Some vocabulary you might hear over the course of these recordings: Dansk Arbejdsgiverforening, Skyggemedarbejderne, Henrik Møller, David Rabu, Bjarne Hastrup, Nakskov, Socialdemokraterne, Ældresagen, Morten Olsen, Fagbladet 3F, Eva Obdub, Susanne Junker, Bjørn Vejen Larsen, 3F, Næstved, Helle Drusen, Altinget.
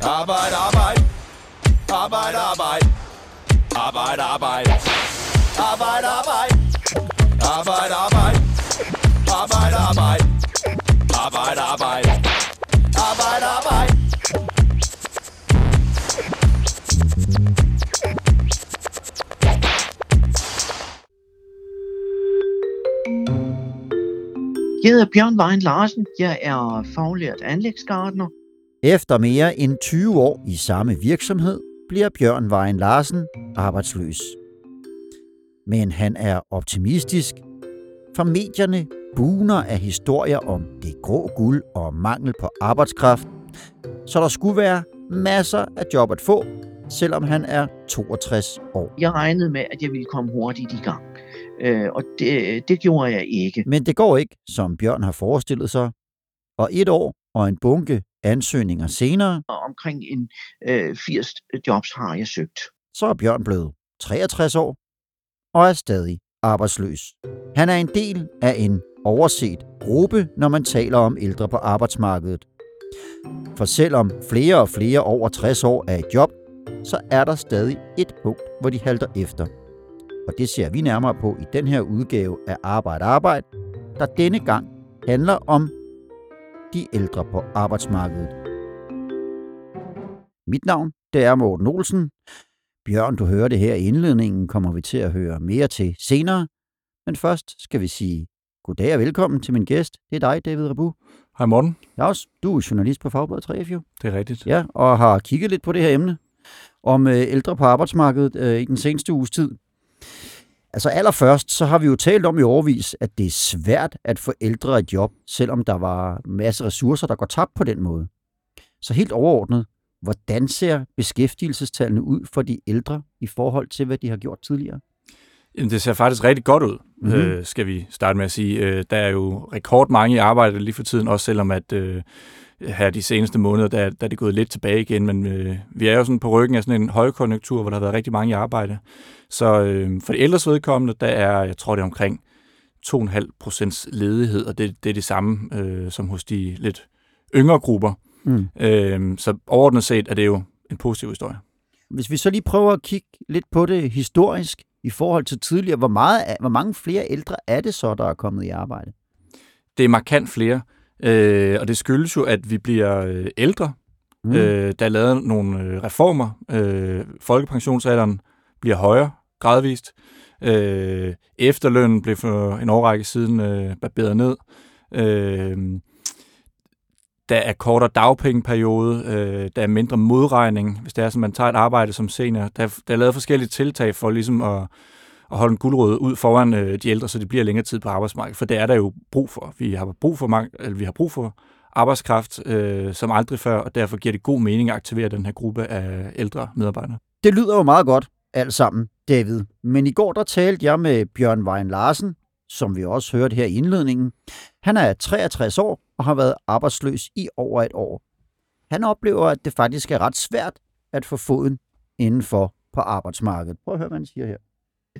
Arbejde, arbejde. Arbejde, arbejde. Arbejde, arbejde. Arbejde, arbejde. Arbejde, arbejde. Arbejde, arbejde. Arbejde, arbejde. Arbejde, arbejde. Jeg hedder Bjørn Vejen Larsen. Jeg er faglært anlægsgartner. Efter mere end 20 år i samme virksomhed, bliver Bjørn Vejen Larsen arbejdsløs. Men han er optimistisk, for medierne bugner af historier om det grå guld og mangel på arbejdskraft, så der skulle være masser af job at få, selvom han er 62 år. Jeg regnede med, at jeg ville komme hurtigt i gang, og det gjorde jeg ikke. Men det går ikke, som Bjørn har forestillet sig, og et år og en bunke ansøgninger senere. Og omkring 80 jobs har jeg søgt. Så er Bjørn blevet 63 år og er stadig arbejdsløs. Han er en del af en overset gruppe, når man taler om ældre på arbejdsmarkedet. For selvom flere og flere over 60 år er i job, så er der stadig et punkt, hvor de halter efter. Og det ser vi nærmere på i den her udgave af Arbejde Arbejde, der denne gang handler om de ældre på arbejdsmarkedet. Mit navn, det er Morten Olsen. Bjørn, du hører det her i indledningen, kommer vi til at høre mere til senere. Men først skal vi sige goddag og velkommen til min gæst. Det er dig, David Rabu. Hej Morten. Du er journalist på Fagbladet 3F. Det er rigtigt. Ja, og har kigget lidt på det her emne om ældre på arbejdsmarkedet i den seneste uges tid. Altså allerførst, så har vi jo talt om i årevis, at det er svært at få ældre et job, selvom der var masse ressourcer, der går tabt på den måde. Så helt overordnet, hvordan ser beskæftigelsestallene ud for de ældre i forhold til, hvad de har gjort tidligere? Jamen, det ser faktisk rigtig godt ud, skal vi starte med at sige. Der er jo rekordmange i arbejde lige for tiden, også selvom at her de seneste måneder, der er det gået lidt tilbage igen, men vi er jo sådan på ryggen af sådan en højkonjunktur, hvor der har været rigtig mange i arbejde. Så for de ældres vedkommende, der er, jeg tror det er omkring 2,5% ledighed, og det er det samme som hos de lidt yngre grupper. Så overordnet set er det jo en positiv historie. Hvis vi så lige prøver at kigge lidt på det historisk i forhold til tidligere, hvor mange flere ældre er det så, der er kommet i arbejde? Det er markant flere. Og det skyldes jo, at vi bliver ældre. Der er lavet nogle reformer. Folkepensionsalderen bliver højere gradvist. Efterlønnen blev for en årrække siden barberet ned. Der er kortere dagpengeperiode. Der er mindre modregning, hvis det er, som man tager et arbejde som senior. Der er lavet forskellige tiltag for ligesom at holde en guldråd ud foran de ældre, så de bliver længere tid på arbejdsmarkedet, for det er der jo brug for. Vi har brug for arbejdskraft som aldrig før, og derfor giver det god mening at aktivere den her gruppe af ældre medarbejdere. Det lyder jo meget godt alt sammen, David. Men i går der talte jeg med Bjørn Vejen Larsen, som vi også hørte her i indledningen. Han er 63 år og har været arbejdsløs i over et år. Han oplever, at det faktisk er ret svært at få foden indenfor på arbejdsmarkedet. Prøv at høre, hvad han siger her.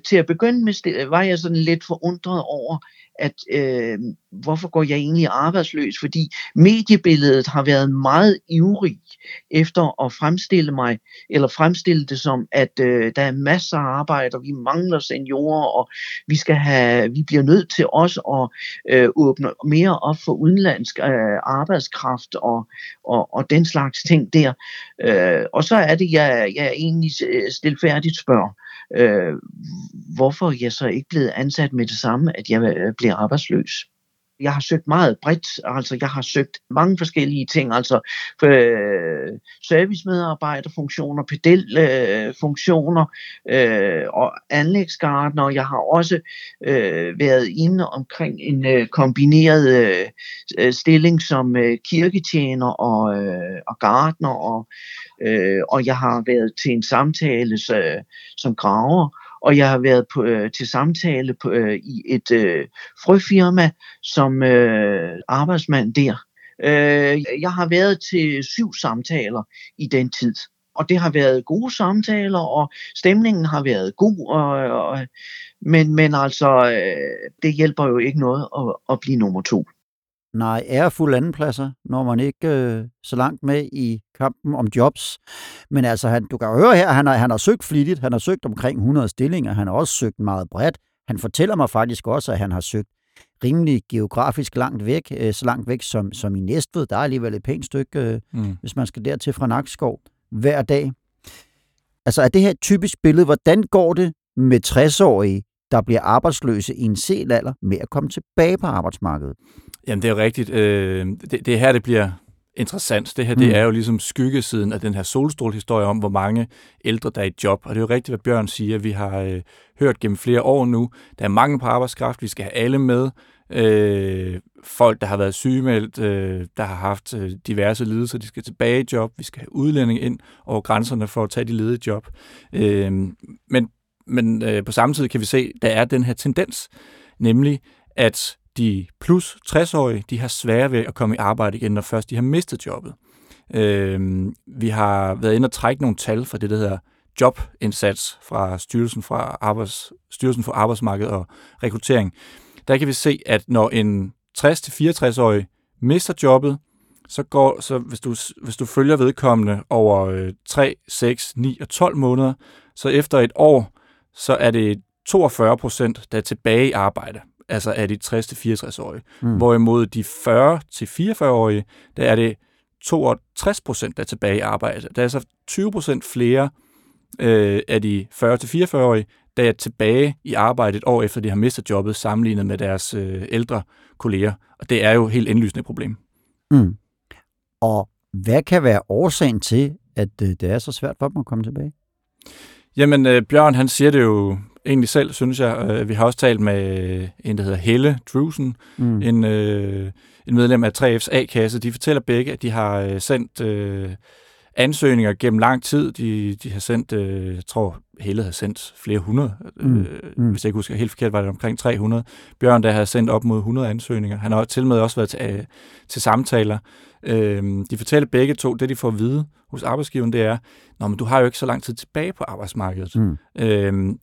Til at begynde med var jeg sådan lidt forundret over, at hvorfor går jeg egentlig arbejdsløs? Fordi mediebilledet har været meget ivrig efter at fremstille mig, eller fremstille det som, at der er masser af arbejde, og vi mangler seniorer, og vi bliver nødt til også at åbne mere op for udenlandsk arbejdskraft og den slags ting der. Og så er det, jeg egentlig stilfærdigt spørger, hvorfor jeg så ikke blev ansat med det samme, at jeg bliver arbejdsløs. Jeg har søgt meget bredt, altså jeg har søgt mange forskellige ting, altså servicemedarbejderfunktioner, pedelfunktioner og anlægsgartner. Jeg har også været inde omkring en kombineret stilling som kirketjener og gartner, og jeg har været til en samtale som graver. Og jeg har været til samtale i et frøfirma som arbejdsmand der. Jeg har været til 7 samtaler i den tid. Og det har været gode samtaler, og stemningen har været god. Men altså, det hjælper jo ikke noget at blive nummer 2. nej, ærefulde andenpladser, når man ikke så langt med i kampen om jobs. Men altså, du kan høre her, han har søgt flittigt, han har søgt omkring 100 stillinger, han har også søgt meget bredt. Han fortæller mig faktisk også, at han har søgt rimelig geografisk langt væk, så langt væk som i Næstved. Der er alligevel et pænt stykke, hvis man skal dertil fra Nakskov hver dag. Altså, er det her et typisk billede? Hvordan går det med 60-årige, der bliver arbejdsløse i en senalder, med at komme tilbage på arbejdsmarkedet? Jamen, det er jo rigtigt. Det er her, det bliver interessant. Det her, det er jo ligesom skyggesiden af den her solstrålehistorie om, hvor mange ældre, der er i job. Og det er jo rigtigt, hvad Bjørn siger. Vi har hørt gennem flere år nu, der er mangel på arbejdskraft. Vi skal have alle med. Folk, der har været sygemeldt, der har haft diverse lidelser, de skal tilbage i job. Vi skal have udlændinge ind over grænserne for at tage de ledige job. Men på samme tid kan vi se, der er den her tendens, nemlig at de plus 60-årige, de har svære ved at komme i arbejde igen, når først de har mistet jobbet. Vi har været inde og trække nogle tal fra det, der hedder jobindsats fra Styrelsen for Arbejdsmarked og Rekruttering. Der kan vi se, at når en 60-64-årig mister jobbet, så hvis du følger vedkommende over 3, 6, 9 og 12 måneder, så efter et år, så er det 42%, der er tilbage i arbejde, altså af de 60-64-årige. Hvorimod de 40-44-årige, der er det 62%, der er tilbage i arbejde. Der er altså 20% flere af de 40-44-årige, der er tilbage i arbejde et år efter, de har mistet jobbet, sammenlignet med deres ældre kolleger. Og det er jo helt indlysende et problem. Og hvad kan være årsagen til, at det er så svært for dem at komme tilbage? Jamen, Bjørn, han siger det jo egentlig selv, synes jeg. Vi har også talt med en, der hedder Helle Drusen, en medlem af 3F's A-kasse. De fortæller begge, at de har sendt ansøgninger gennem lang tid. De har sendt, jeg tror, Helle har sendt flere hundrede. Hvis jeg ikke husker helt forkert, var det omkring 300. Bjørn, der har sendt op mod 100 ansøgninger. Han har til og med også været til samtaler. De fortæller begge to, det de får at vide hos arbejdsgiveren, det er, men du har jo ikke så lang tid tilbage på arbejdsmarkedet.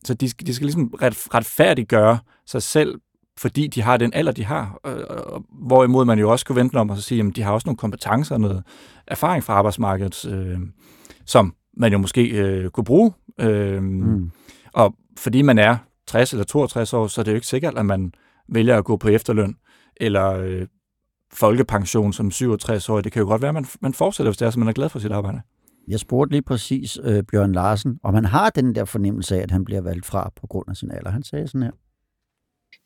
Så de skal ligesom retfærdiggøre sig selv, fordi de har den alder, de har. Hvorimod man jo også kunne vente om og sige, at de har også nogle kompetencer og noget erfaring fra arbejdsmarkedet, som man jo måske kunne bruge. Og fordi man er 60 eller 62 år, så er det jo ikke sikkert, at man vælger at gå på efterløn eller folkepension som 67-årig. Det kan jo godt være, at man fortsætter, hvis det er, så man er glad for sit arbejde. Jeg spurgte lige præcis Bjørn Larsen, om han har den der fornemmelse af, at han bliver valgt fra på grund af sin alder. Han sagde sådan her.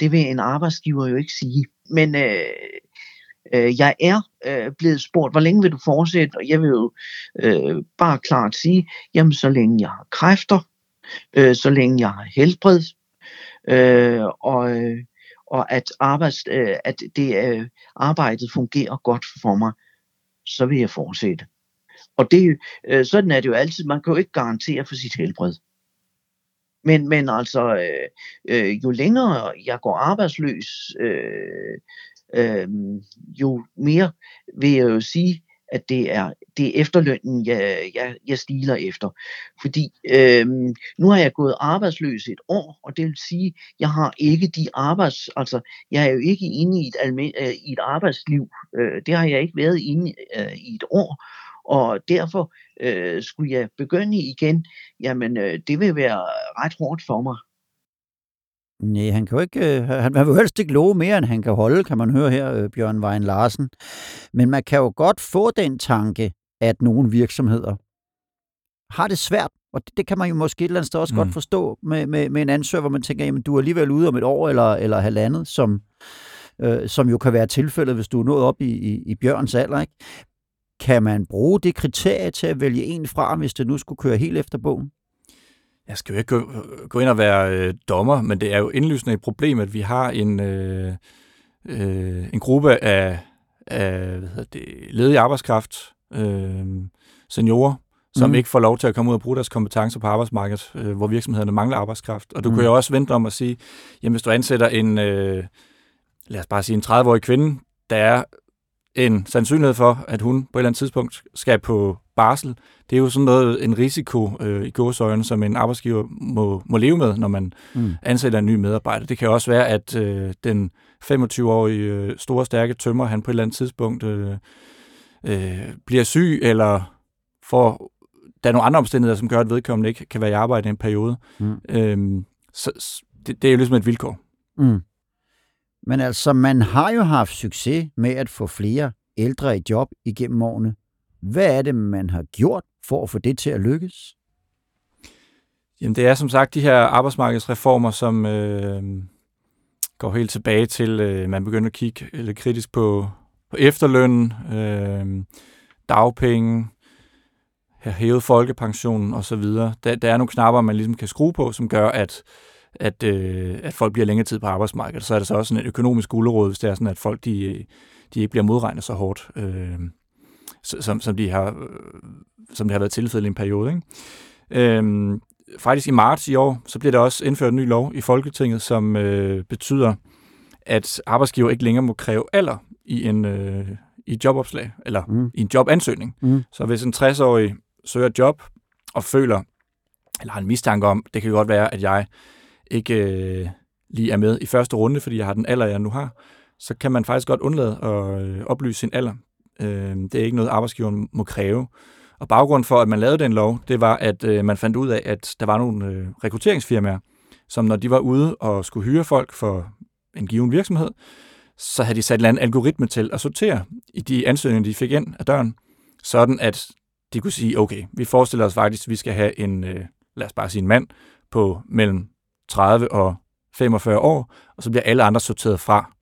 Det vil en arbejdsgiver jo ikke sige. Men jeg er blevet spurgt, hvor længe vil du fortsætte? Og jeg vil jo bare klart sige, jamen så længe jeg har kræfter, så længe jeg har helbred, og at, arbejdet fungerer godt for mig, så vil jeg fortsætte. Og det, sådan er det jo altid. Man kan jo ikke garantere for sit helbred. Men altså, jo længere jeg går arbejdsløs, jo mere vil jeg jo sige, at det er efterlønnen, jeg stiler efter. Fordi nu har jeg gået arbejdsløs et år, og det vil sige, at jeg har ikke jeg er jo ikke inde i et arbejdsliv. Det har jeg ikke været inde i et år. Og derfor skulle jeg begynde igen, det vil være ret hårdt for mig. Nej, han kan jo ikke, han vil helst ikke love mere, end han kan holde, kan man høre her, Bjørn Vejen Larsen. Men man kan jo godt få den tanke, at nogle virksomheder har det svært, og det kan man jo måske et eller andet sted også godt forstå med en ansøger, hvor man tænker, jamen du er alligevel ude om et år eller halvandet, som jo kan være tilfældet, hvis du er nået op i Bjørns alder, ikke? Kan man bruge det kriterie til at vælge en fra, hvis det nu skulle køre helt efter bogen? Jeg skal jo ikke gå ind og være dommer, men det er jo indlysende et problem, at vi har en gruppe af ledig arbejdskraft, seniorer, som ikke får lov til at komme ud og bruge deres kompetencer på arbejdsmarkedet, hvor virksomhederne mangler arbejdskraft. Og du kan jo også vente om at sige, jamen hvis du ansætter en 30-årig kvinde, der er en sandsynlighed for, at hun på et eller andet tidspunkt skal på barsel. Det er jo sådan noget, en risiko i gåseøjne, som en arbejdsgiver må leve med, når man ansætter en ny medarbejder. Det kan også være, at den 25-årige store, stærke tømrer, han på et eller andet tidspunkt bliver syg, eller får, der er nogle andre omstændigheder, som gør, at vedkommende ikke kan være i arbejde i en periode. Så det er jo ligesom et vilkår. Mm. Men altså, man har jo haft succes med at få flere ældre i job igennem årene. Hvad er det, man har gjort for at få det til at lykkes? Jamen, det er som sagt de her arbejdsmarkedsreformer, som går helt tilbage til, man begynder at kigge lidt kritisk på efterlønnen, dagpenge, hævet folkepensionen osv. Der er nogle knapper, man ligesom kan skrue på, som gør, at folk bliver længere tid på arbejdsmarkedet. Så er der så også en økonomisk gulerod, hvis det er sådan, at folk de ikke bliver modregnet så hårdt, som det har været tilfældet i en periode. Ikke? Faktisk i marts i år, så bliver der også indført en ny lov i Folketinget, som betyder, at arbejdsgiver ikke længere må kræve alder i et jobopslag, eller i en jobansøgning. Så hvis en 60-årig søger et job og føler, eller har en mistanke om, det kan godt være, at jeg ikke lige er med i første runde, fordi jeg har den alder, jeg nu har, så kan man faktisk godt undlade at oplyse sin alder. Det er ikke noget, arbejdsgiveren må kræve. Og baggrunden for, at man lavede den lov, det var, at man fandt ud af, at der var nogle rekrutteringsfirmaer, som når de var ude og skulle hyre folk for en given virksomhed, så havde de sat en eller anden algoritme til at sortere i de ansøgninger, de fik ind ad døren, sådan at de kunne sige, okay, vi forestiller os faktisk, at vi skal have en, lad os bare sige en mand, på mellem 30 og 45 år, og så bliver alle andre sorteret fra.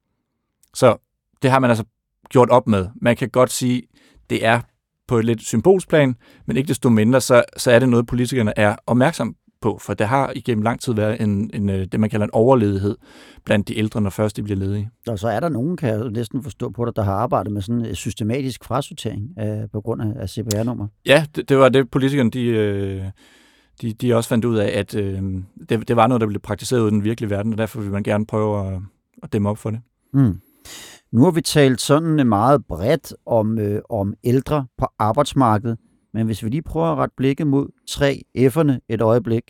Så det har man altså gjort op med. Man kan godt sige, det er på et lidt symbolsplan, men ikke desto mindre, så er det noget, politikerne er opmærksom på, for der har igennem lang tid været en det, man kalder en overledighed blandt de ældre, når først de bliver ledige. Og så er der nogen, kan jeg næsten forstå på dig, der har arbejdet med sådan en systematisk frasortering på grund af CPR-nummer. Ja, det var det, politikerne de også fandt ud af, at det var noget, der blev praktiseret i den virkelige verden, og derfor vil man gerne prøve at dæmme op for det. Mm. Nu har vi talt sådan meget bredt om ældre på arbejdsmarkedet, men hvis vi lige prøver at rette blikket mod 3F'erne et øjeblik,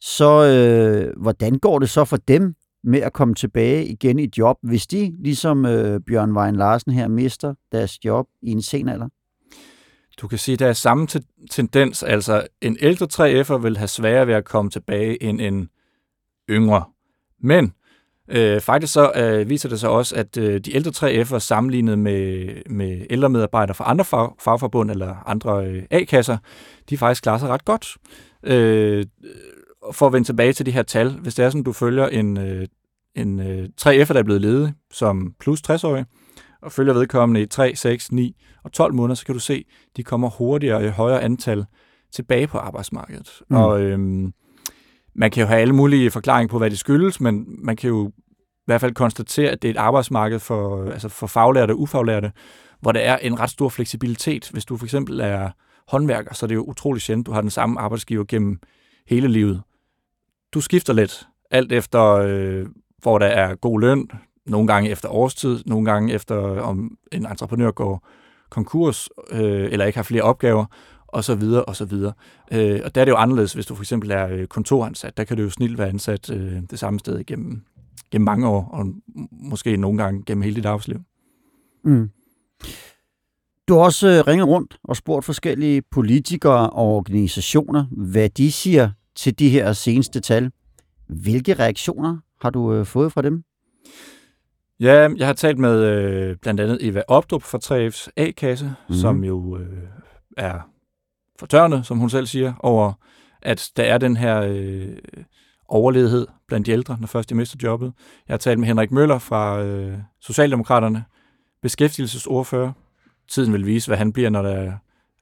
så hvordan går det så for dem med at komme tilbage igen i job, hvis de, ligesom Bjørn Vejen Larsen her, mister deres job i en sen alder? Du kan sige, der er samme tendens. Altså, en ældre 3F'er vil have sværere ved at komme tilbage end en yngre. Men faktisk så viser det sig også, at de ældre 3F'er sammenlignet med ældre medarbejdere fra andre fagforbund eller andre A-kasser, de faktisk klarer sig ret godt. For at vende tilbage til de her tal, hvis det er sådan, du følger en 3F'er, der er blevet ledet som plus 60-årig, og følger vedkommende i 3, 6, 9 og 12 måneder, så kan du se, de kommer hurtigere i højere antal tilbage på arbejdsmarkedet. Mm. Og man kan jo have alle mulige forklaringer på, hvad det skyldes, men man kan jo i hvert fald konstatere, at det er et arbejdsmarked for faglærte og ufaglærte, hvor der er en ret stor fleksibilitet. Hvis du for eksempel er håndværker, så er det jo utroligt sjældent, du har den samme arbejdsgiver gennem hele livet. Du skifter lidt, alt efter hvor der er god løn, nogle gange efter årstid, nogle gange efter, om en entreprenør går konkurs, eller ikke har flere opgaver, og så videre, og så videre. Og der er det jo anderledes, hvis du for eksempel er kontoransat. Der kan du jo snilt være ansat det samme sted gennem mange år, og måske nogle gange gennem hele dit arbejdsliv. Mm. Du har også ringet rundt og spurgt forskellige politikere og organisationer, hvad de siger til de her seneste tal. Hvilke reaktioner har du fået fra dem? Ja, jeg har talt med blandt andet Eva Obdub fra 3F's A-kasse, som jo er fortørnet, som hun selv siger, over at der er den her overledighed blandt de ældre, når først de mister jobbet. Jeg har talt med Henrik Møller fra Socialdemokraterne, beskæftigelsesordfører. Tiden vil vise, hvad han bliver, når der er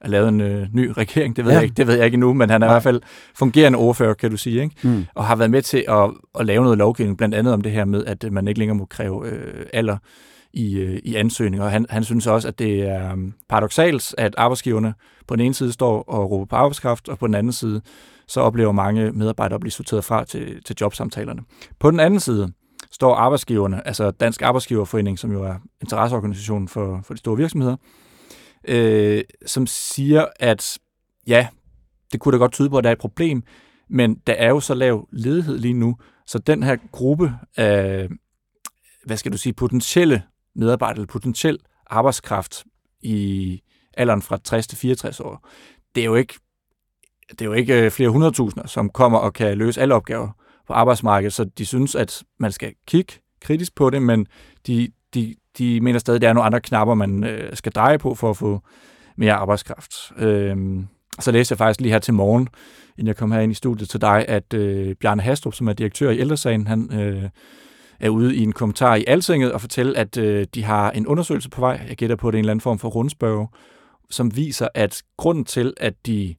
lavet en ny regering. Det ved jeg ikke. Det ved jeg ikke endnu, men han er i hvert fald fungerende ordfører, kan du sige, ikke? Mm. Og har været med til at lave noget lovgivning, blandt andet om det her med, at man ikke længere må kræve alder i ansøgninger. Og han synes også, at det er paradoksalt, at arbejdsgiverne på den ene side står og råber på arbejdskraft, og på den anden side så oplever mange medarbejdere at blive sorteret fra til jobsamtalerne. På den anden side, står arbejdsgiverne, altså Dansk Arbejdsgiverforening, som jo er interesseorganisationen for de store virksomheder, som siger, at ja, det kunne da godt tyde på, at der er et problem, men der er jo så lav ledighed lige nu, så den her gruppe af, hvad skal du sige, potentielle medarbejdere, eller potentiel arbejdskraft i alderen fra 60 til 64 år, det er jo ikke flere hundredtusinder, som kommer og kan løse alle opgaver på arbejdsmarkedet, så de synes, at man skal kigge kritisk på det, men de mener stadig, at der er nogle andre knapper, man skal dreje på for at få mere arbejdskraft. Så læste jeg faktisk lige her til morgen, inden jeg kom herind i studiet til dig, at Bjarne Hastrup, som er direktør i Ældresagen, han er ude i en kommentar i Altinget og fortælle, at de har en undersøgelse på vej, jeg gætter på, det er en eller anden form for rundspørge, som viser, at grunden til, at de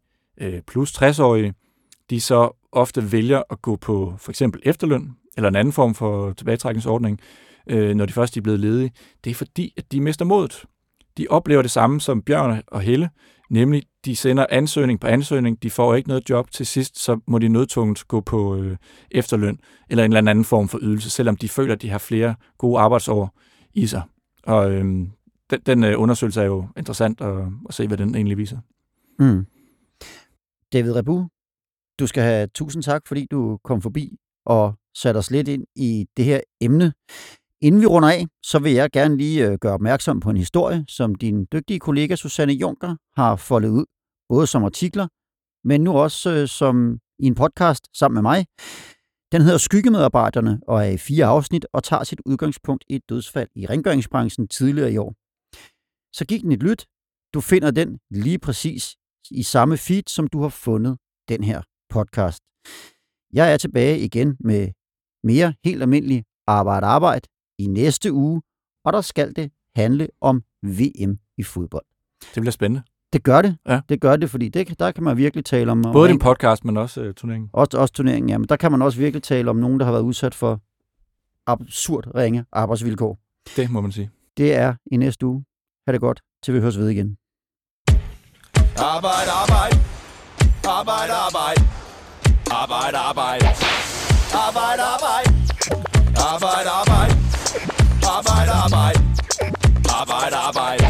plus 60-årige, de så ofte vælger at gå på for eksempel efterløn, eller en anden form for tilbagetrækningsordning, når de først er blevet ledige, det er fordi, at de mister modet. De oplever det samme som Bjørn og Helle, nemlig de sender ansøgning på ansøgning, de får ikke noget job til sidst, så må de nødtvunget gå på efterløn eller en eller anden form for ydelse, selvom de føler, at de har flere gode arbejdsår i sig. Og den undersøgelse er jo interessant at se, hvad den egentlig viser. Mm. David Rabu, du skal have 1000 tak, fordi du kom forbi og satte os lidt ind i det her emne. Inden vi runder af, så vil jeg gerne lige gøre opmærksom på en historie, som din dygtige kollega Susanne Junker har foldet ud, både som artikler, men nu også som i en podcast sammen med mig. Den hedder Skyggemedarbejderne og er i 4 afsnit og tager sit udgangspunkt i et dødsfald i rengøringsbranchen tidligere i år. Så giv den et lyt. Du finder den lige præcis i samme feed, som du har fundet den her podcast. Jeg er tilbage igen med mere helt almindelig arbejde i næste uge, og der skal det handle om VM i fodbold. Det bliver spændende. Det gør det. Ja. Det gør det, fordi der kan man virkelig tale om... Både din podcast, men også turneringen. Også turneringen, ja. Men der kan man også virkelig tale om nogen, der har været udsat for absurd ringe arbejdsvilkår. Det må man sige. Det er i næste uge. Ha' det godt, til vi høres ved igen. Arbejde, arbejde. Arbejde, arbejde. Arbejde, arbejde. Arbejde, arbejde. Arbejde, arbejde. Arbejde, arbejde. Arbejde, arbejde.